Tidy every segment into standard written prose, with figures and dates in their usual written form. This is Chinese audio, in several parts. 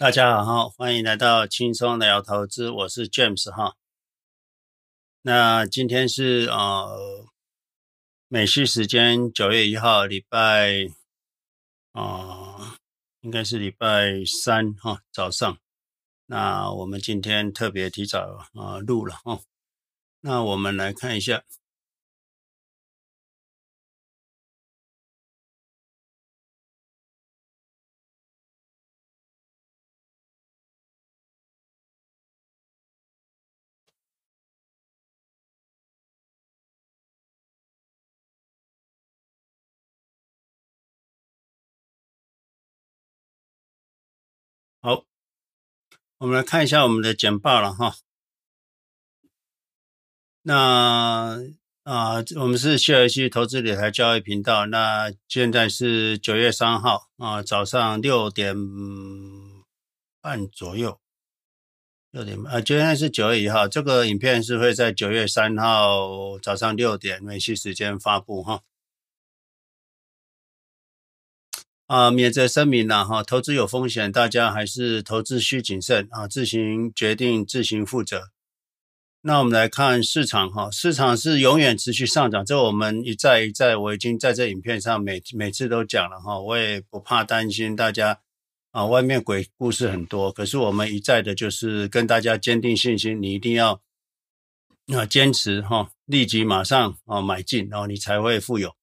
大家好，欢迎来到轻松聊投资，我是 James 哈。那今天是美西时间9月1号礼拜应该是礼拜三哈早上。那我们今天特别提早录了哈。那我们来看一下。好，我们来看一下我们的简报了哈。那我们是谢尔西投资理财交易频道，那现在是9月3号早上6点半左右。6点半今天是9月1号，这个影片是会在9月3号早上6点美西时间发布哈。免责声明啦哈，投资有风险，大家还是投资需谨慎自行决定，自行负责。那我们来看市场哈，市场是永远持续上涨，这我们一再一再，我已经在这影片上每次都讲了哈，我也不怕担心大家外面鬼故事很多，可是我们一再的就是跟大家坚定信心，你一定要坚持哈，立即马上买进，然后你才会富有。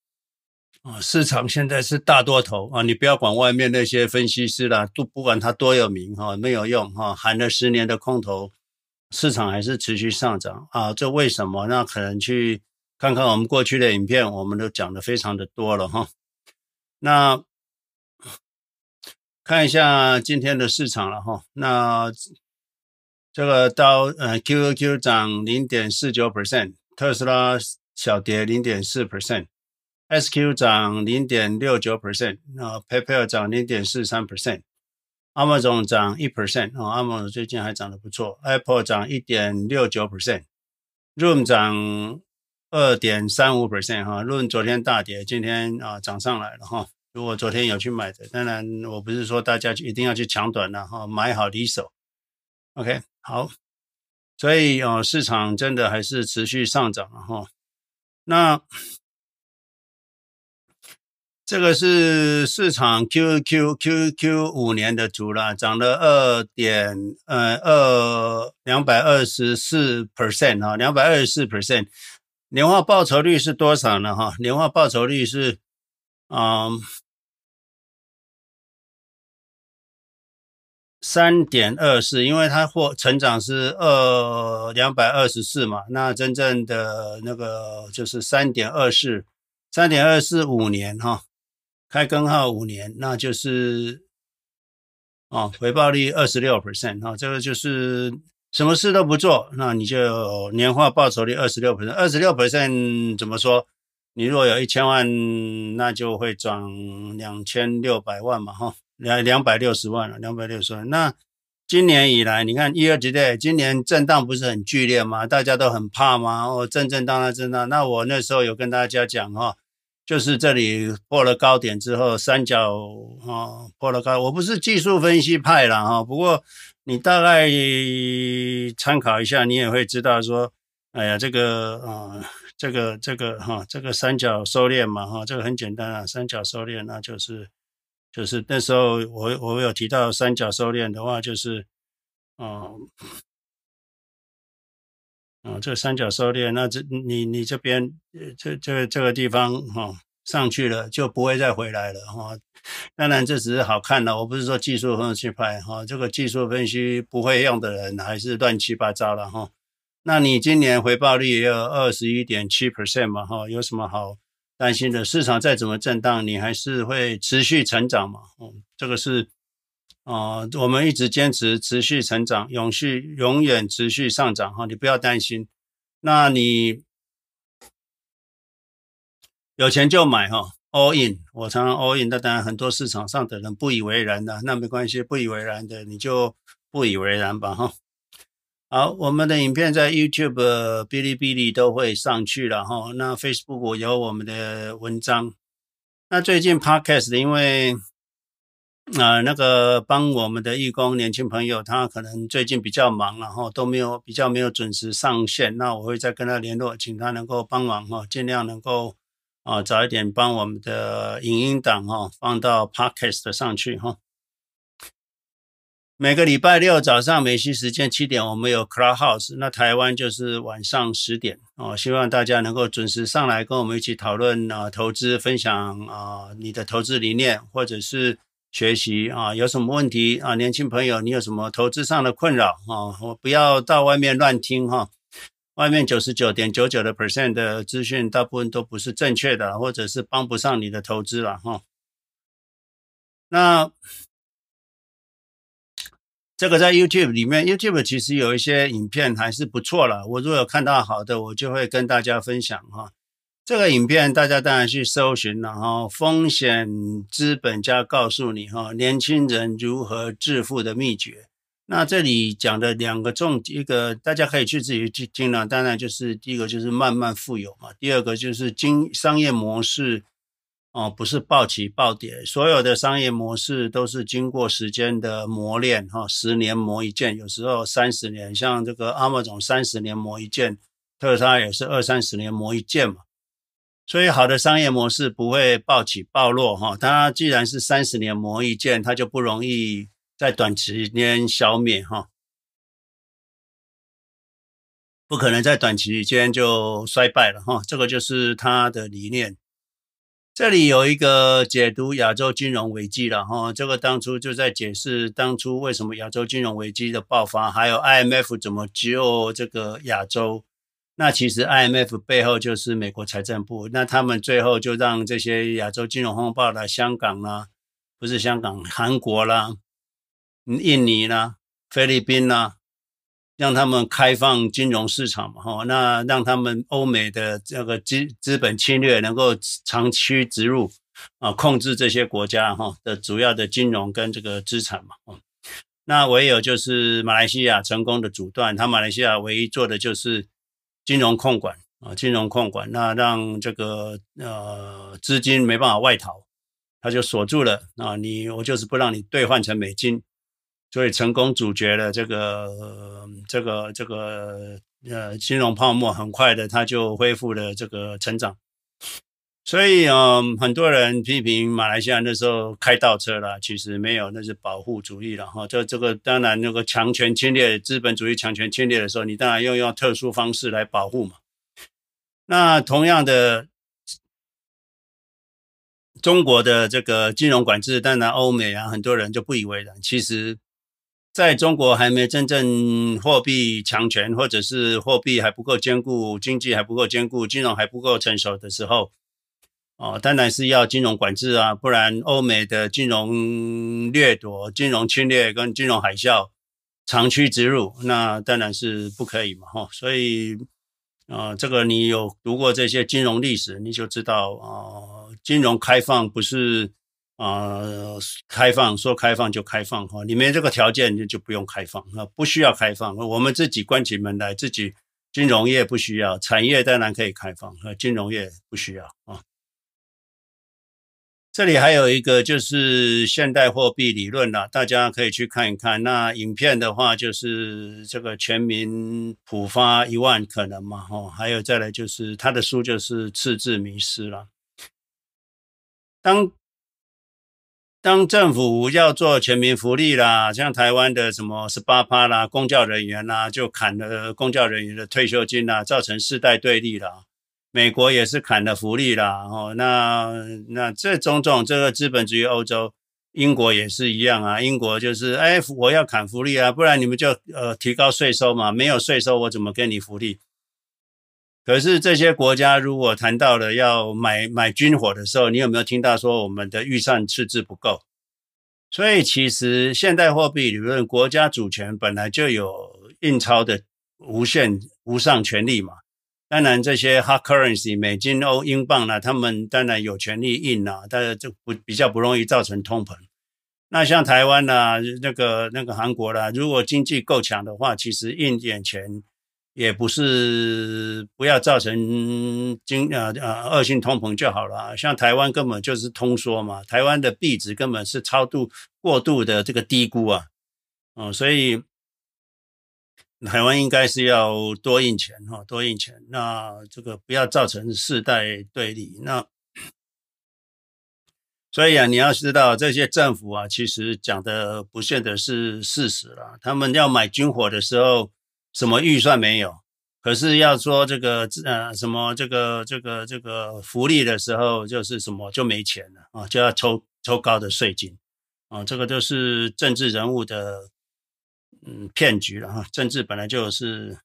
市场现在是大多头你不要管外面那些分析师啦，都不管他多有名没有用喊了10年的空头，市场还是持续上涨这为什么？那可能去看看我们过去的影片，我们都讲的非常的多了那看一下今天的市场了那这个到QQQ 涨 0.49%， 特斯拉小跌 0.4%。SQ 涨 0.69%, PayPal 涨 0.43%, Amazon 涨 1%, Amazon 最近还涨得不错， Apple 涨 1.69%, Room 涨 2.35%, Room 昨天大跌，今天涨上来了如果昨天有去买的，当然我不是说大家一定要去抢短了买好离手。OK, 好。所以市场真的还是持续上涨了那这个是市场 QQQ 5年的图啦，涨了 224%224%， 年化报酬率是多少呢年化报酬率是3.24%， 因为它成长是224嘛，那真正的那个就是 3.24%， 3.245 年开根号5年，那就是回报率 26%, 这个就是什么事都不做，那你就年化报酬率 26%, 26% 怎么说？你如果有1000万，那就会涨2600万嘛260万了 ,260 万。那今年以来你看一二级的，今年震荡不是很剧烈吗？大家都很怕吗？震荡。那我那时候有跟大家讲就是这里破了高点之后，三角破了高，我不是技术分析派啦不过你大概参考一下，你也会知道说，哎呀，这个三角收敛嘛这个很简单三角收敛，那就是那时候我有提到三角收敛的话，就是这三角收敛，那你这边这个地方上去了就不会再回来了当然这只是好看了，我不是说技术分析派这个技术分析不会用的人还是乱七八糟了那你今年回报率也有 21.7% 嘛有什么好担心的？市场再怎么震荡，你还是会持续成长嘛这个是我们一直坚持持续成长，永远持续上涨你不要担心。那你有钱就买all in， 我常常 all in， 当然很多市场上的人不以为然的那没关系，不以为然的你就不以为然吧好，我们的影片在 YouTube、Bilibili 都会上去了那 Facebook 有我们的文章。那最近 Podcast 因为那个帮我们的义工年轻朋友，他可能最近比较忙，然后都没有比较没有准时上线，那我会再跟他联络，请他能够帮忙尽量能够早一点帮我们的影音档放到 Podcast 上去每个礼拜六早上美西时间7点，我们有 Clubhouse， 那台湾就是晚上10点希望大家能够准时上来跟我们一起讨论投资，分享你的投资理念或者是学习有什么问题年轻朋友你有什么投资上的困扰我不要到外面乱听外面 99.99% 的资讯大部分都不是正确的，或者是帮不上你的投资了那这个在 YouTube 里面 ，YouTube 其实有一些影片还是不错啦，我如果有看到好的，我就会跟大家分享这个影片大家当然去搜寻了风险资本家告诉你年轻人如何致富的秘诀。那这里讲的两个重点，一个大家可以去自己去听了，当然就是第一个就是慢慢富有嘛，第二个就是商业模式不是暴起暴跌，所有的商业模式都是经过时间的磨练10年磨一剑，有时候30年，像这个 Amazon 30年磨一剑，特斯拉也是20-30年磨一剑嘛。所以好的商业模式不会暴起暴落它既然是30年磨一剑，它就不容易在短期间消灭不可能在短期间就衰败了这个就是它的理念。这里有一个解读亚洲金融危机了这个当初就在解释当初为什么亚洲金融危机的爆发，还有 IMF 怎么救这个亚洲。那其实 IMF 背后就是美国财政部，那他们最后就让这些亚洲金融风暴啦、香港啦，不是香港，韩国啦、印尼啦、菲律宾啦，让他们开放金融市场嘛，那让他们欧美的这个资本侵略能够长期植入控制这些国家的主要的金融跟这个资产嘛。那唯有就是马来西亚成功的阻断，他马来西亚唯一做的就是金融控管那让这个资金没办法外逃，他就锁住了我就是不让你兑换成美金。所以成功阻绝了这个金融泡沫，很快的它就恢复了这个成长。所以很多人批评马来西亚那时候开倒车啦，其实没有，那是保护主义啦这个当然那个强权侵略，资本主义强权侵略的时候，你当然用特殊方式来保护嘛。那同样的，中国的这个金融管制，当然欧美很多人就不以为然，其实在中国还没真正货币强权，或者是货币还不够坚固，经济还不够坚固，金融还不够成熟的时候当然是要金融管制不然欧美的金融掠夺、金融侵略跟金融海啸长驱直入，那当然是不可以嘛所以这个你有读过这些金融历史，你就知道金融开放不是开放说开放就开放你没这个条件你就不用开放不需要开放，我们自己关起门来，自己金融业不需要，产业当然可以开放金融业不需要这里还有一个就是现代货币理论啦，大家可以去看一看，那影片的话就是这个全民普发1万可能嘛还有再来就是他的书就是赤字迷失啦。当政府要做全民福利啦，像台湾的什么 18% 啦，公教人员啦就砍了公教人员的退休金啦，造成世代对立啦。美国也是砍了福利啦那这种这个资本主义欧洲，英国也是一样英国就是我要砍福利不然你们就提高税收嘛，没有税收我怎么给你福利。可是这些国家如果谈到了要买军火的时候，你有没有听到说我们的预算赤字不够？所以其实现代货币理论，国家主权本来就有印钞的无上权利嘛。当然这些 hard currency 美金、英镑他们当然有权利印但是就比较不容易造成通膨。那像台湾那个韩国如果经济够强的话，其实印点钱也不是不要造成恶性通膨就好了。像台湾根本就是通缩嘛，台湾的币值根本是过度的这个低估啊，所以台湾应该是要多印钱，多印钱，那这个不要造成世代对立。那所以啊，你要知道这些政府啊，其实讲的不见得是事实啦。他们要买军火的时候，什么预算没有？可是要说这个什么这个福利的时候，就是什么就没钱了啊，就要抽高的税金啊，这个就是政治人物的骗局了哈。政治本来就是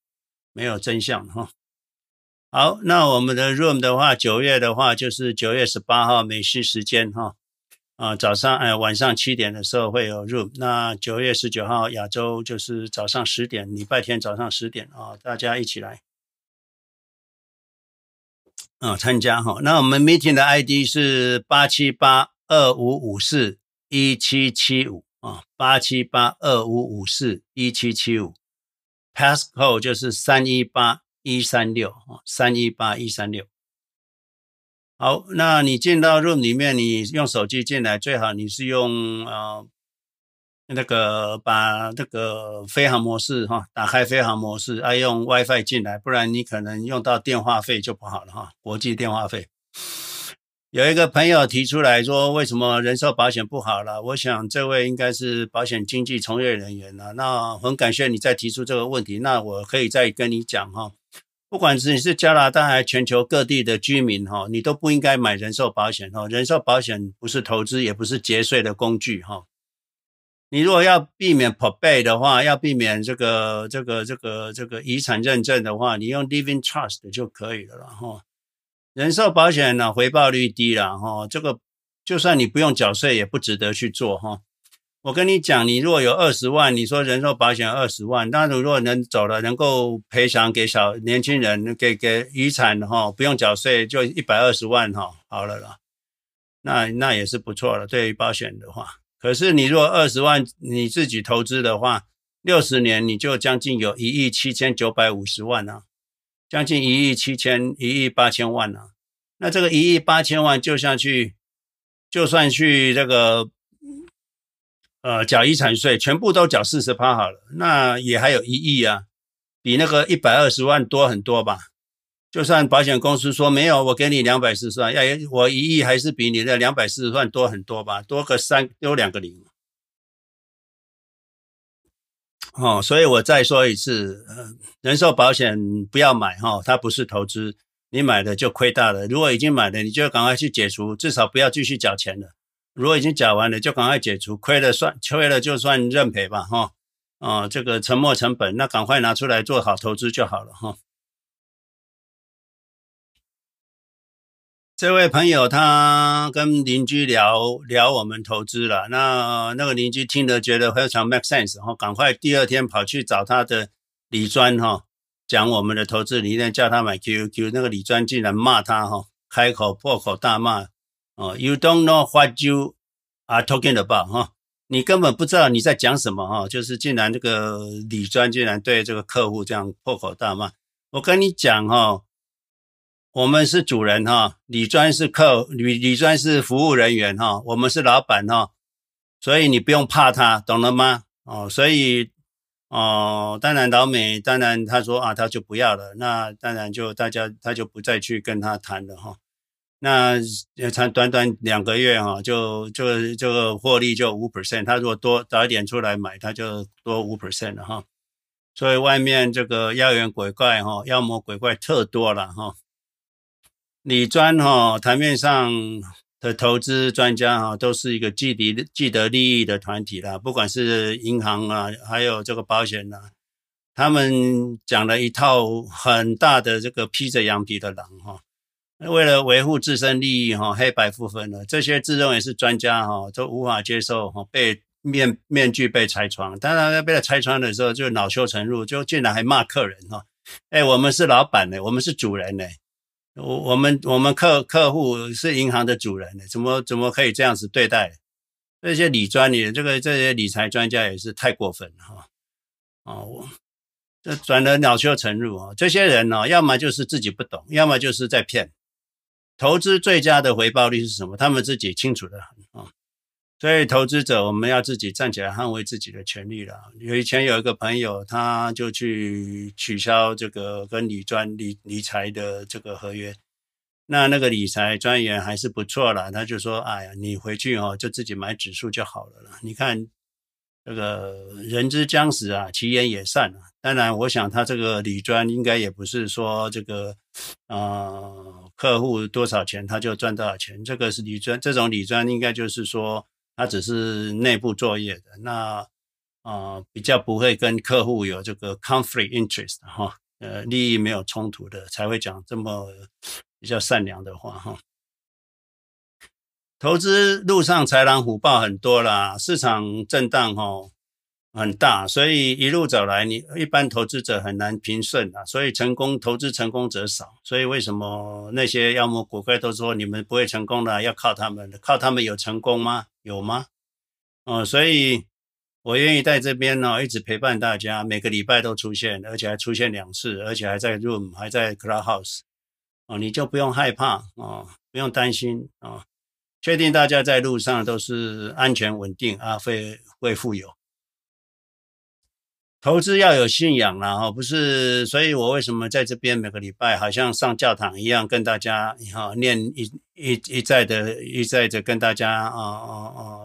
没有真相哈。好，那我们的 room 的话，9月的话就是9月18号美西时间哈。晚上7点的时候会有 room， 那9月19号亚洲就是早上10点，礼拜天早上10点啊，大家一起来参加哈。那我们 meeting 的 ID 是 87825541775 啊， 87825541775， passcode 就是318136 318136。好，那你进到 room 里面，你用手机进来，最好你是用把那个飞行模式哈，打开飞行模式，用 WiFi 进来，不然你可能用到电话费就不好了哈，国际电话费。有一个朋友提出来说，为什么人寿保险不好了？我想这位应该是保险经纪从业人员了。那很感谢你再提出这个问题，那我可以再跟你讲哈。不管是你是加拿大还全球各地的居民哈，你都不应该买人寿保险哈。人寿保险不是投资，也不是节税的工具哈。你如果要避免 probate 的话，要避免这个遗产认证的话，你用 living trust 就可以了啦哈。人寿保险呢，回报率低啦哈，这个就算你不用缴税，也不值得去做哈。我跟你讲，你如果有20万，你说人寿保险20万，那如果人走了，能够赔偿给年轻人，给遗产哈，不用缴税就120万哈，好了啦，那也是不错了，对于保险的话。可是你如果20万你自己投资的话，60年你就将近有17950万啊，将近1亿8000万啊，那这个1亿8000万就算去这个。缴遗产税全部都缴 40% 好了，那也还有1亿啊，比那个120万多很多吧。就算保险公司说没有，我给你240万，我1亿还是比你的240万多很多吧，多两个零。所以我再说一次，人寿保险不要买齁，它不是投资，你买了就亏大了。如果已经买了，你就赶快去解除，至少不要继续缴钱了。如果已经缴完了，就赶快解除，亏了就算认赔吧，哈，这个沉没成本，那赶快拿出来做好投资就好了，哈。这位朋友他跟邻居聊我们投资了，那个邻居听了觉得非常 make sense， 哈，赶快第二天跑去找他的理专，哈，讲我们的投资理念，叫他买 QQQ， 那个理专竟然骂他，哈，开口破口大骂。You don't know what you are talking about 哈，你根本不知道你在讲什么哈，就是竟然这个理专竟然对这个客户这样破口大骂。我跟你讲哈，我们是主人哈，理专是服务人员哈，我们是老板哈，所以你不用怕他，懂了吗？所以当然老美当然他说他就不要了，那当然就大家他就不再去跟他谈了哈。那才短短2个月哈，就这个获利就 5%， 他如果多早一点出来买，他就多 5% 了哈。所以外面这个妖言鬼怪哈，妖魔鬼怪特多了哈。理专哈，台面上的投资专家哈，都是一个既得利益的团体啦，不管是银行啊，还有这个保险啦，他们讲了一套很大的这个披着羊皮的狼哈。为了维护自身利益哈，黑白不分了。这些自认为是专家哈，都无法接受哈，被面具被拆穿。当然被拆穿的时候就恼羞成怒，就竟然还骂客人哈。我们是老板我们是主人我们客户是银行的主人怎么可以这样子对待？这些理专这些理财专家也是太过分了哈。这转了恼羞成怒啊！这些人哦，要么就是自己不懂，要么就是在骗。投资最佳的回报率是什么？他们自己清楚的很啊。所以投资者，我们要自己站起来捍卫自己的权利了。以前有一个朋友，他就去取消这个跟理财的这个合约。那个理财专员还是不错啦，他就说：“哎呀，你回去哦，就自己买指数就好了啦。”你看。这个人之将死啊，其言也善啊。当然，我想他这个理专应该也不是说这个客户多少钱他就赚多少钱，这个是理专，这种理专应该就是说他只是内部作业的，那比较不会跟客户有这个 conflict interest 哈，利益没有冲突的才会讲这么比较善良的话哈。投资路上豺狼虎豹很多啦，市场震荡很大，所以一路走来，你一般投资者很难平顺啦，所以投资成功者少。所以为什么那些妖魔鬼怪都说你们不会成功啦，要靠他们，靠他们有成功吗？有吗？所以我愿意在这边一直陪伴大家，每个礼拜都出现，而且还出现2次，而且还在 Room， 还在 Clubhouse， 你就不用害怕不用担心确定大家在路上都是安全稳定啊，会富有。投资要有信仰啦不是，所以我为什么在这边每个礼拜好像上教堂一样跟大家念一再的跟大家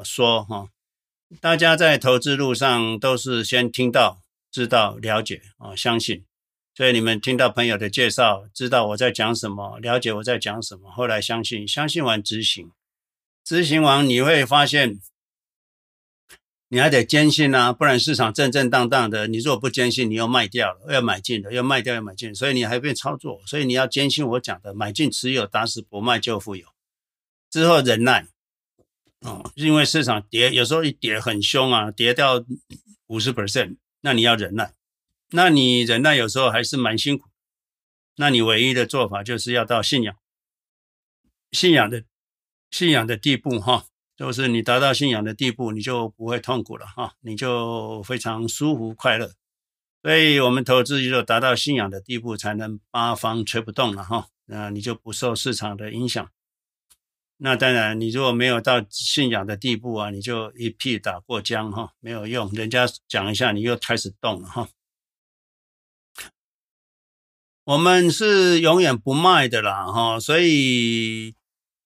说大家在投资路上都是先听到、知道、了解相信。所以你们听到朋友的介绍，知道我在讲什么，了解我在讲什么，后来相信，相信完执行。执行完你会发现你还得坚信啊，不然市场正当的，你如果不坚信你又卖掉了，要买进的，要卖掉要买进，所以你还被操作，所以你要坚信我讲的，买进持有打死不卖就富有。之后忍耐因为市场跌，有时候一跌很凶啊，跌掉 50%， 那你要忍耐，那你忍耐有时候还是蛮辛苦，那你唯一的做法就是要到信仰的地步就是你达到信仰的地步，你就不会痛苦了你就非常舒服快乐。所以我们投资就达到信仰的地步，才能八方吹不动了那你就不受市场的影响。那当然你如果没有到信仰的地步啊，你就一屁打过江没有用，人家讲一下你又开始动了我们是永远不卖的啦所以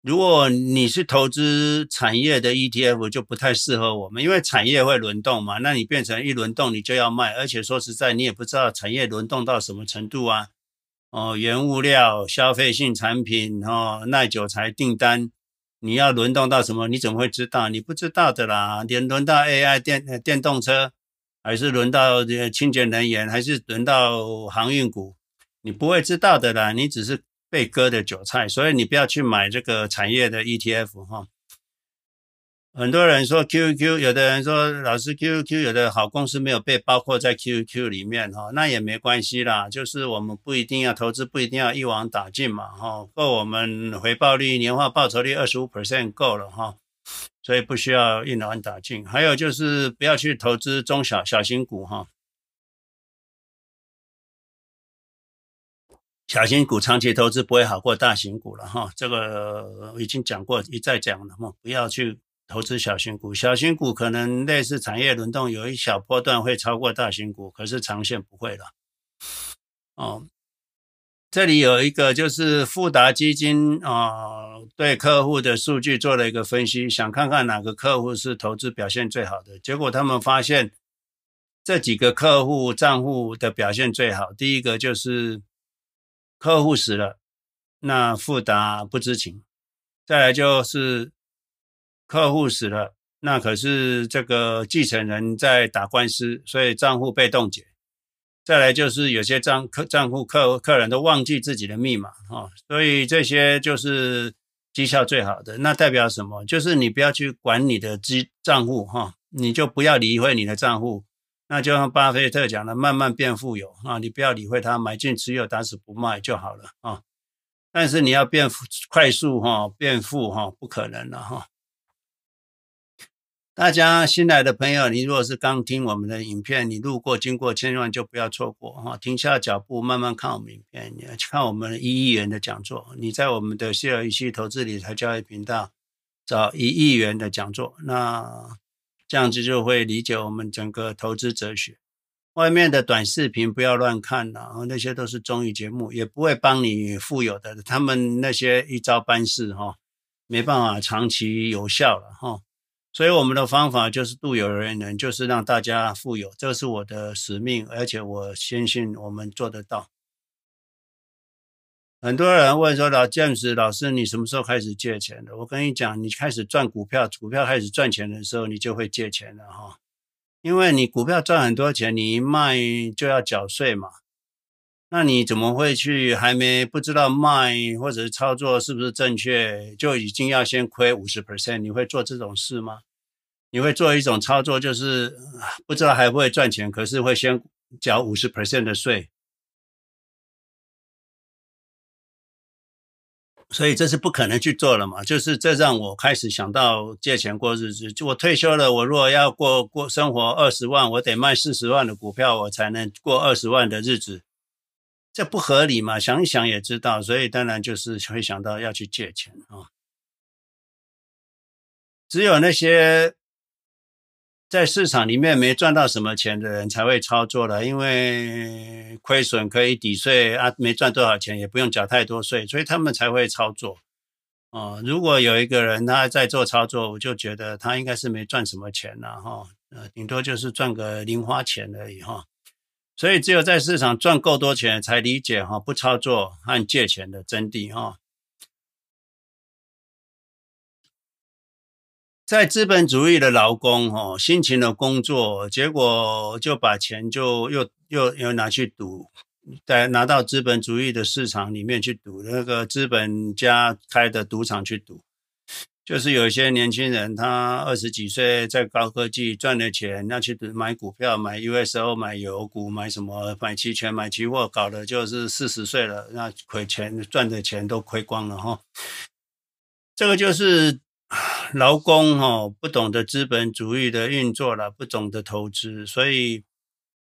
如果你是投资产业的 ETF 就不太适合我们，因为产业会轮动嘛，那你变成一轮动你就要卖，而且说实在你也不知道产业轮动到什么程度啊原物料、消费性产品耐久材订单，你要轮动到什么你怎么会知道？你不知道的啦，连轮到 AI 电动车，还是轮到清洁能源，还是轮到航运股，你不会知道的啦，你只是被割的韭菜，所以你不要去买这个产业的 ETF 很多人说 QQQ， 有的人说老师 QQQ 有的好公司没有被包括在 QQQ 里面那也没关系啦，就是我们不一定要投资，不一定要一网打尽嘛够我们回报率年化报酬率 25% 够了所以不需要一网打尽。还有就是不要去投资中小型股小型股长期投资不会好过大型股了这个已经讲过一再讲了不要去投资小型股，小型股可能类似产业轮动有一小波段会超过大型股，可是长线不会了这里有一个就是富达基金对客户的数据做了一个分析，想看看哪个客户是投资表现最好的，结果他们发现这几个客户账户的表现最好。第一个就是客户死了，那富达不知情；再来就是客户死了，那可是这个继承人在打官司，所以账户被冻结；再来就是有些账户客人都忘记自己的密码所以这些就是绩效最好的。那代表什么？就是你不要去管你的账户你就不要理会你的账户。那就像巴菲特讲的，慢慢变富有你不要理会他，买进持有打死不卖就好了但是你要变快速变富不可能了大家新来的朋友，你如果是刚听我们的影片，你路过经过千万就不要错过，停下脚步慢慢看我们影片，看我们1亿元的讲座。你在我们的 CLEC 投资理财交易频道找1亿元的讲座，那这样子就会理解我们整个投资哲学。外面的短视频不要乱看了，那些都是综艺节目，也不会帮你富有的，他们那些一招半式没办法长期有效了。所以我们的方法就是渡有缘人，就是让大家富有，这是我的使命，而且我相信我们做得到。很多人问说，老 James 老师，你什么时候开始借钱的？我跟你讲，你开始赚股票，股票开始赚钱的时候，你就会借钱了哈。因为你股票赚很多钱，你一卖就要缴税嘛，那你怎么会去还没不知道卖或者操作是不是正确就已经要先亏 50%？ 你会做这种事吗？你会做一种操作，就是不知道还不会赚钱，可是会先缴 50% 的税，所以这是不可能去做了嘛。就是这让我开始想到借钱过日子。我退休了，我如果要过生活20万，我得卖40万的股票，我才能过20万的日子，这不合理嘛，想一想也知道，所以当然就是会想到要去借钱啊。只有那些在市场里面没赚到什么钱的人才会操作了，因为亏损可以抵税啊，没赚多少钱也不用缴太多税，所以他们才会操作。如果有一个人他在做操作，我就觉得他应该是没赚什么钱啦顶多就是赚个零花钱而已所以只有在市场赚够多钱才理解不操作和借钱的真谛在资本主义的劳工辛勤的工作，结果就把钱就又拿去赌，拿到资本主义的市场里面去赌，那个资本家开的赌场去赌。就是有一些年轻人，他20几岁在高科技赚了钱，要去买股票，买 USO， 买油股，买什么，买期权，买期货，搞的就是40岁了，那亏钱，赚的钱都亏光了这个就是劳工不懂得资本主义的运作了，不懂得投资。所以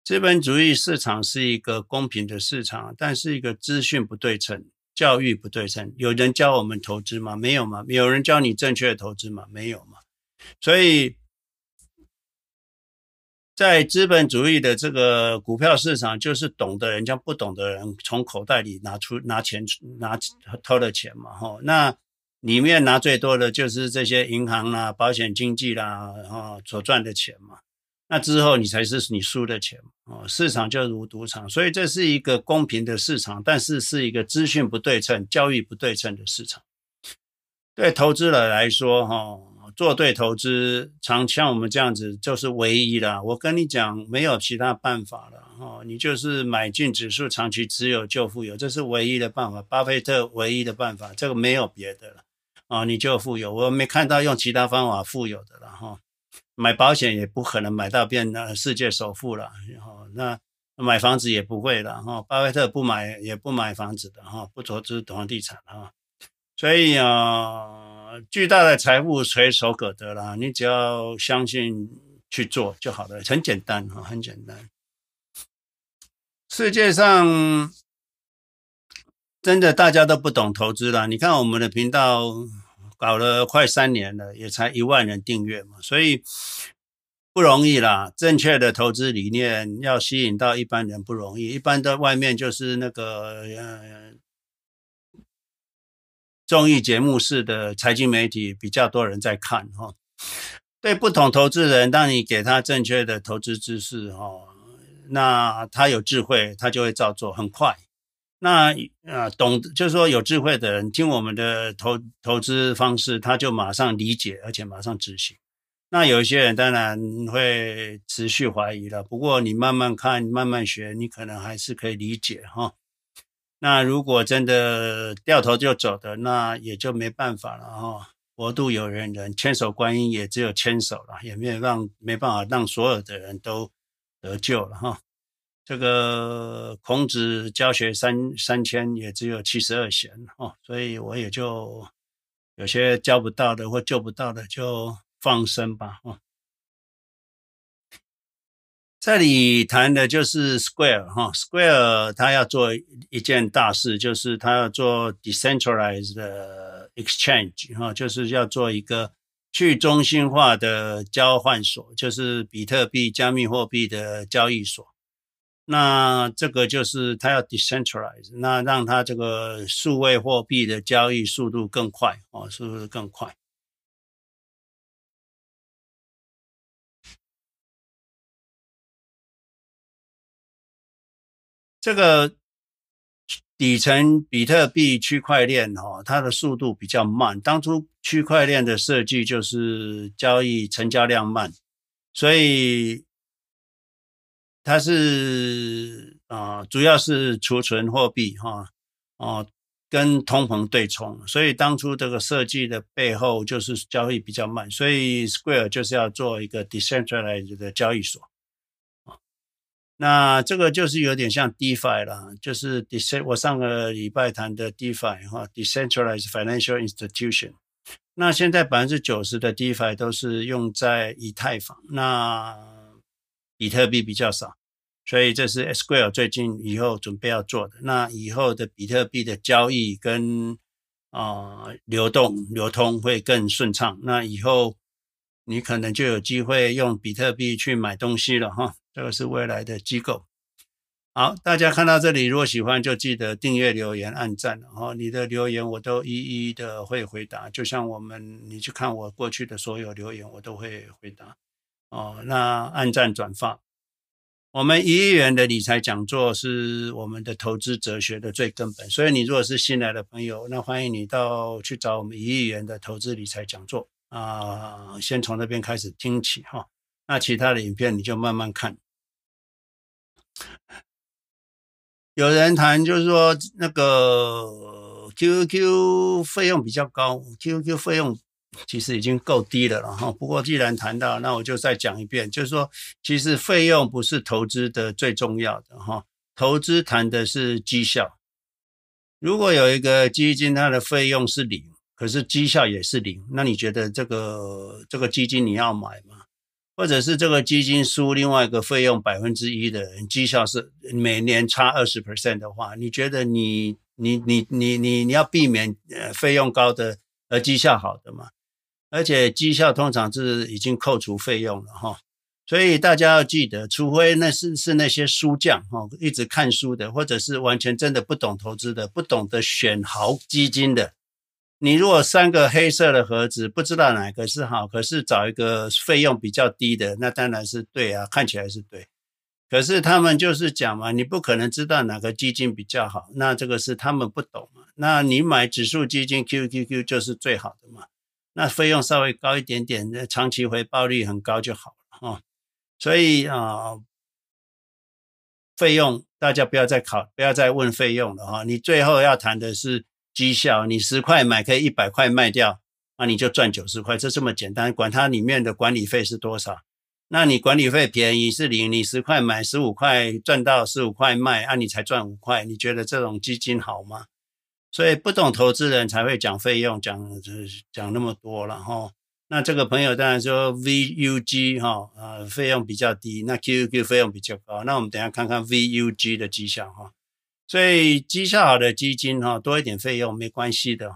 资本主义市场是一个公平的市场，但是一个资讯不对称，教育不对称。有人教我们投资吗？没有嘛。有人教你正确的投资吗？没有嘛。所以在资本主义的这个股票市场，就是懂的人将不懂的人从口袋里偷了钱嘛那里面拿最多的就是这些银行啦、保险经纪啦所赚的钱嘛。那之后你才是你输的钱市场就如赌场，所以这是一个公平的市场，但是是一个资讯不对称、教育不对称的市场。对投资者来说做对投资，常像我们这样子就是唯一啦。我跟你讲，没有其他办法了你就是买进指数，长期持有就富有，这是唯一的办法，巴菲特唯一的办法，这个没有别的了。你就富有，我没看到用其他方法富有的了买保险也不可能买到变世界首富了那买房子也不会了巴菲特也不买房子的不投资房地产所以巨大的财富垂手可得了，你只要相信去做就好了，很简单很简单。世界上真的大家都不懂投资了，你看我们的频道搞了快3年了，也才1万人订阅嘛，所以不容易啦。正确的投资理念要吸引到一般人不容易，一般的外面就是那个综艺节目式的财经媒体比较多人在看对不同投资人，当你给他正确的投资知识那他有智慧，他就会照做，很快。那懂，就是说有智慧的人听我们的投资方式，他就马上理解，而且马上执行。那有一些人当然会持续怀疑了，不过你慢慢看，慢慢学，你可能还是可以理解那如果真的掉头就走的，那也就没办法了佛度有缘人，千手观音也只有千手了，也没办法让所有的人都得救了这个孔子教学三千也只有72贤所以我也就有些教不到的或救不到的就放生吧这里谈的就是 Square 哈 ，Square 它要做一件大事，就是它要做 decentralized exchange 哈，就是要做一个去中心化的交换所，就是比特币加密货币的交易所。那这个就是它要 decentralize， 那让它这个数位货币的交易速度更快哦，速度更快。这个底层比特币区块链哦，它的速度比较慢。当初区块链的设计就是交易成交量慢，所以它是主要是储存货币哈跟通膨对冲。所以当初这个设计的背后就是交易比较慢，所以 Square 就是要做一个 decentralized 的交易所。那这个就是有点像 DeFi 啦，就是我上个礼拜谈的 DeFi 哈 ，Decentralized Financial Institution。那现在 90% 的 DeFi 都是用在以太坊，那比特币比较少，所以这是 Square 最近以后准备要做的。那以后的比特币的交易跟流通会更顺畅。那以后你可能就有机会用比特币去买东西了哈。这个是未来的机构。好，大家看到这里，如果喜欢就记得订阅、留言、按赞，然后你的留言我都一一的会回答。就像你去看我过去的所有留言，我都会回答。那按赞、转发。我们1亿元的理财讲座是我们的投资哲学的最根本，所以你如果是新来的朋友，那欢迎你去找我们1亿元的投资理财讲座先从那边开始听起哈。那其他的影片你就慢慢看。有人谈就是说那个 QQQ 费用比较高， QQQ 费用其实已经够低了哈。不过既然谈到，那我就再讲一遍，就是说其实费用不是投资的最重要的哈，投资谈的是绩效。如果有一个基金它的费用是0，可是绩效也是0，那你觉得这个基金你要买吗？或者是这个基金输另外一个费用 1% 的人，绩效是每年差 20% 的话，你觉得你要避免费用高的而绩效好的嘛？而且绩效通常是已经扣除费用了哈。所以大家要记得，除非是那些书匠哈，一直看书的，或者是完全真的不懂投资的，不懂得选好基金的。你如果3个黑色的盒子不知道哪个是好，可是找一个费用比较低的，那当然是对啊，看起来是对。可是他们就是讲嘛，你不可能知道哪个基金比较好，那这个是他们不懂嘛。那你买指数基金 QQQ 就是最好的嘛，那费用稍微高一点点，长期回报率很高就好了所以费用大家不要再问费用了你最后要谈的是绩效，你10块买可以100块卖掉，那你就赚90块，这么简单，管它里面的管理费是多少。那你管理费便宜是0，你10块买15块赚到15块卖，你才赚5块，你觉得这种基金好吗？所以不懂投资人才会讲费用，讲那么多了哈。那这个朋友当然说 VUG 费用比较低，那 QQQ 费用比较高，那我们等一下看看 VUG 的绩效哈。所以绩效好的基金多一点费用没关系的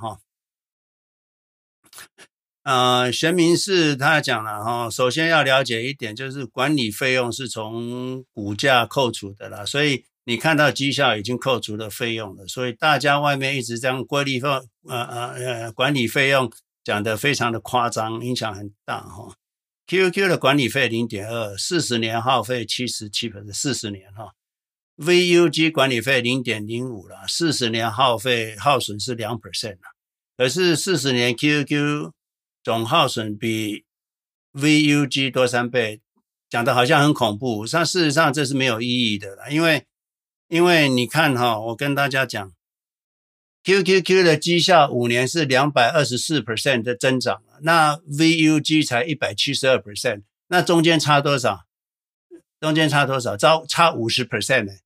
玄明是他讲了首先要了解一点，就是管理费用是从股价扣除的啦，所以你看到绩效已经扣除了费用了，所以大家外面一直这样管理费用讲得非常的夸张，影响很大QQQ 的管理费 0.2， 40年耗费 77%， 40年VUG 管理费 0.05 啦，40年耗损是 2% 啦。可是40年 QQQ 总耗损比 VUG 多3倍，讲的好像很恐怖，但事实上这是没有意义的啦。因为你看我跟大家讲 QQQ 的绩效5年是 224% 的增长，那 VUG 才 172%， 那中间差多少？差 50%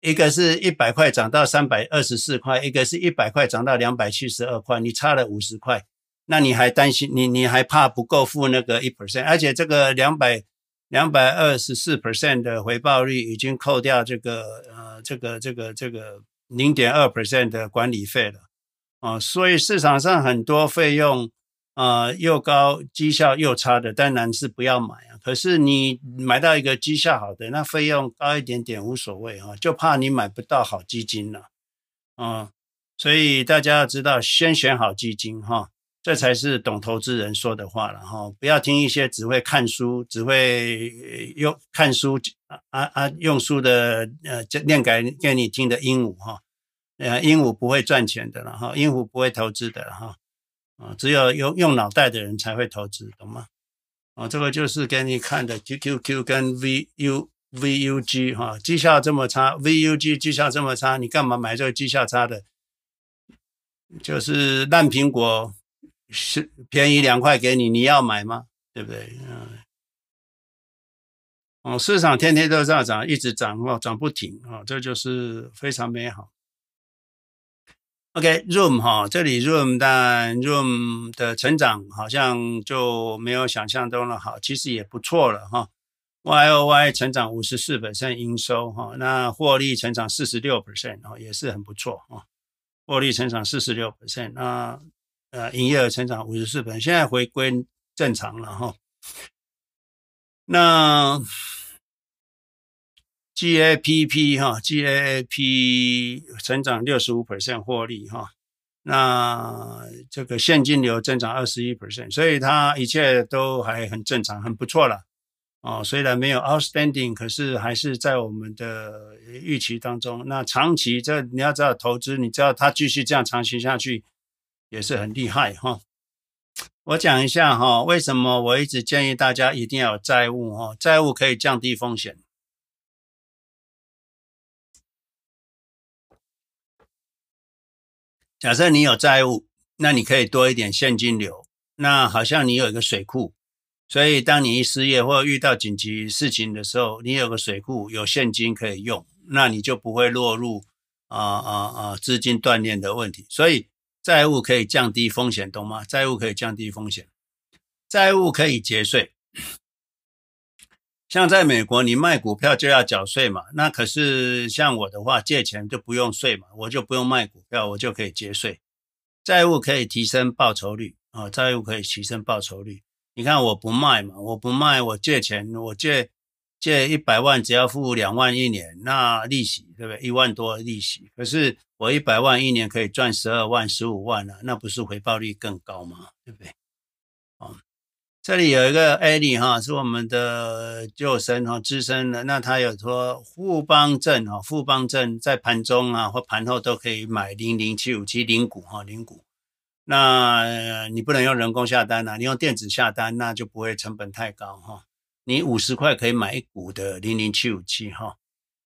一个是100块涨到324块，一个是100块涨到272块，你差了50块，那你还担心，你还怕不够付那个 1%， 而且这个200 224% 的回报率已经扣掉这个 0.2% 的管理费了。所以市场上很多费用又高绩效又差的当然是不要买啊。可是你买到一个绩效好的，那费用高一点点无所谓啊，就怕你买不到好基金了。所以大家要知道先选好基金哈，这才是懂投资人说的话了哈。不要听一些只会看书只会用看书用书的念给你听的鹦鹉哈。鹦鹉不会赚钱的了哈，鹦鹉不会投资的了哈。只有用脑袋的人才会投资，懂吗？这个就是给你看的 QQQ 跟 VUG 哈，绩效这么差 ,VUG 绩效这么差，你干嘛买这个绩效差的？就是烂苹果是便宜2块给你，你要买吗？对不对？市场天天都在涨，一直涨涨不停这就是非常美好。OK,Room 这里 Room 但 Room 的成长好像就没有想象中的好，其实也不错了YOY 成长 54% 营收那获利成长 46% 也是很不错获利成长 46% 那营业额成长 54%, 现在回归正常了那 GAAP 成长 65% 获利那这个现金流增长 21%, 所以它一切都还很正常，很不错了虽然没有 outstanding, 可是还是在我们的预期当中。那长期这你要知道投资，你知道它继续这样长期下去也是很厉害我讲一下为什么我一直建议大家一定要有债务债务可以降低风险。假设你有债务，那你可以多一点现金流，那好像你有一个水库，所以当你一失业或遇到紧急事情的时候，你有个水库有现金可以用，那你就不会落入资金断裂的问题。所以债务可以降低风险，懂吗？债务可以降低风险，债务可以节税。像在美国你卖股票就要缴税嘛，那可是像我的话借钱就不用税嘛，我就不用卖股票，我就可以节税。债务可以提升报酬率债务可以提升报酬率。你看我不卖嘛，我不卖，我借钱，我借100万只要付2万一年，那利息对不对？1万多利息。可是我100万一年可以赚12万 ,15 万那不是回报率更高吗？对不对？这里有一个 Ali 是我们的旧生资深的，那他有说富邦证在盘中或盘后都可以买00757零股。那你不能用人工下单你用电子下单那就不会成本太高你50块可以买一股的00757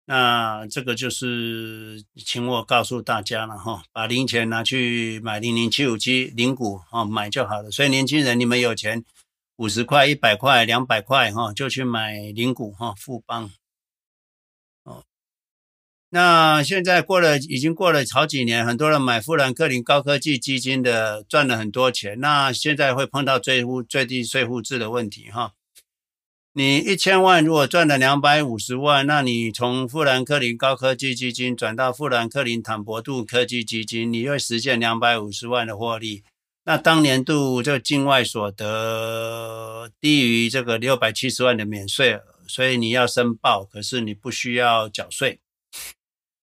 那这个就是请我告诉大家了把零钱拿去买00757零股买就好了。所以年轻人你们有钱50块100块200块就去买零股富邦。那现在已经过了好几年，很多人买富兰克林高科技基金的赚了很多钱，那现在会碰到最低税负制的问题你1000万如果赚了250万，那你从富兰克林高科技基金转到富兰克林坦博度科技基金，你会实现250万的获利。那当年度这境外所得低于这个670万的免税额，所以你要申报，可是你不需要缴税。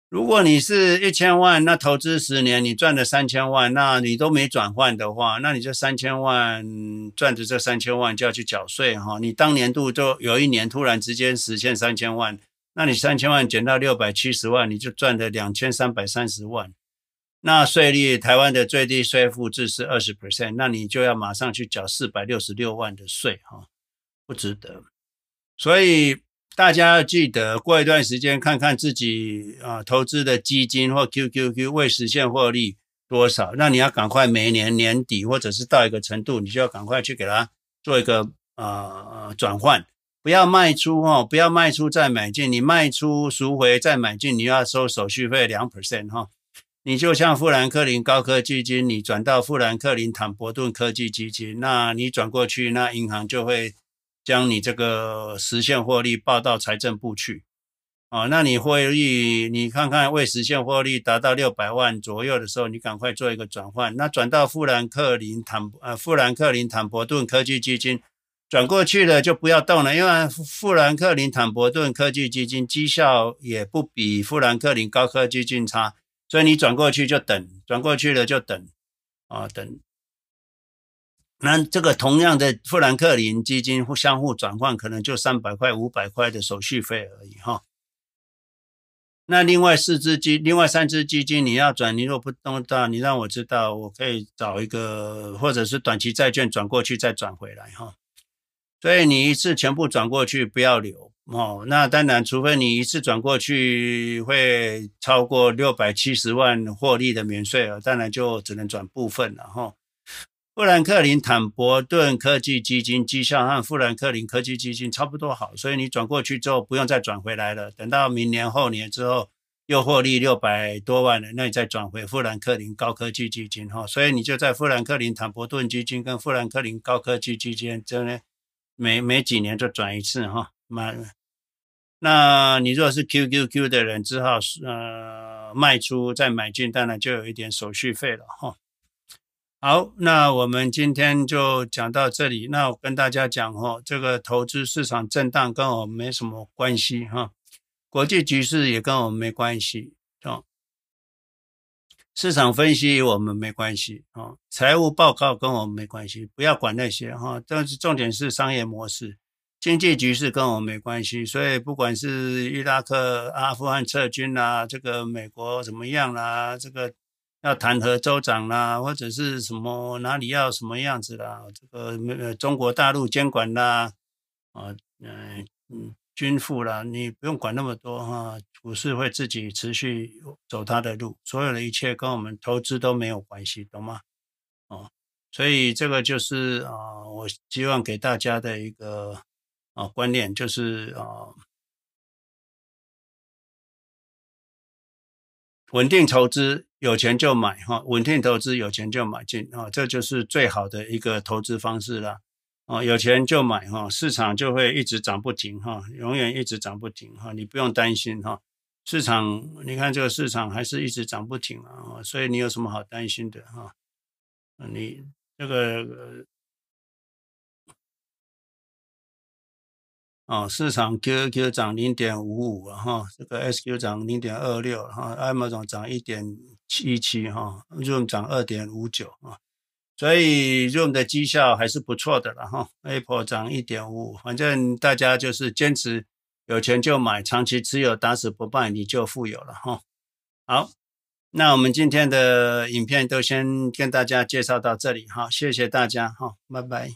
如果你是1000万，那投资10年你赚了3000万，那你都没转换的话，那你这3000万赚的这3000万就要去缴税你当年度就有一年突然之间实现3000万，那你3000万减到670万，你就赚了2330万。那税率台湾的最低税负制是 20%， 那你就要马上去缴466万的税不值得。所以大家要记得过一段时间看看自己投资的基金或 QQQ 未实现获利多少，那你要赶快每年年底或者是到一个程度你就要赶快去给它做一个转换，不要卖出不要卖出再买进，你卖出赎回再买进你要收手续费 2% 你就像富兰克林高科技基金你转到富兰克林坦博顿科技基金，那你转过去那银行就会将你这个实现获利报到财政部去。啊，那你获利，你看看未实现获利达到600万左右的时候，你赶快做一个转换。那转到富兰克林坦伯顿科技基金，转过去了就不要动了，因为富兰克林坦伯顿科技基金绩效也不比富兰克林高科技基金差，所以你转过去就等，转过去了就等啊等。那这个同样的富兰克林基金相互转换，可能就300块、500块的手续费而已哈。那另外三只基金你要转，你如果不动到，你让我知道，我可以找一个或者是短期债券转过去再转回来哈。所以你一次全部转过去不要留哦。那当然，除非你一次转过去会超过670万获利的免税额，当然就只能转部分了哈。富兰克林坦伯顿科技基金绩效和富兰克林科技基金差不多好，所以你转过去之后不用再转回来了，等到明年后年之后又获利600多万了，那你再转回富兰克林高科技基金，所以你就在富兰克林坦伯顿基金跟富兰克林高科技基金每几年就转一次。那你如果是 QQQ 的人只好卖出再买进，当然就有一点手续费了。好，那我们今天就讲到这里。那我跟大家讲这个投资市场震荡跟我们没什么关系哈，国际局势也跟我们没关系哦，市场分析我们没关系哦，财务报告跟我们没关系，不要管那些哈。但是重点是商业模式、经济局势跟我们没关系，所以不管是伊拉克、阿富汗撤军啦、这个美国怎么样啦、这个。要弹劾州长啦，或者是什么哪里要什么样子啦，这个中国大陆监管啦，军富啦，你不用管那么多哈，股市会自己持续走它的路，所有的一切跟我们投资都没有关系，懂吗？哦，所以这个就是我希望给大家的一个观念，就是稳定投资，有钱就买哈，稳定投资有钱就买进啊，这就是最好的一个投资方式啦。哦，有钱就买哈，市场就会一直涨不停哈，永远一直涨不停哈，你不用担心哈。市场，你看这个市场还是一直涨不停啊，所以你有什么好担心的哈？你这个市场 QQQ 涨 0.55 哈，这个 SQ 涨 0.26 哈， Amazon 涨 1.77 哈， Room 涨 2.59 哈，所以 Room 的绩效还是不错的啦哈， Apple 涨 1.55， 反正大家就是坚持有钱就买，长期持有打死不卖，你就富有了哈。好，那我们今天的影片都先跟大家介绍到这里哈，谢谢大家哈，拜拜。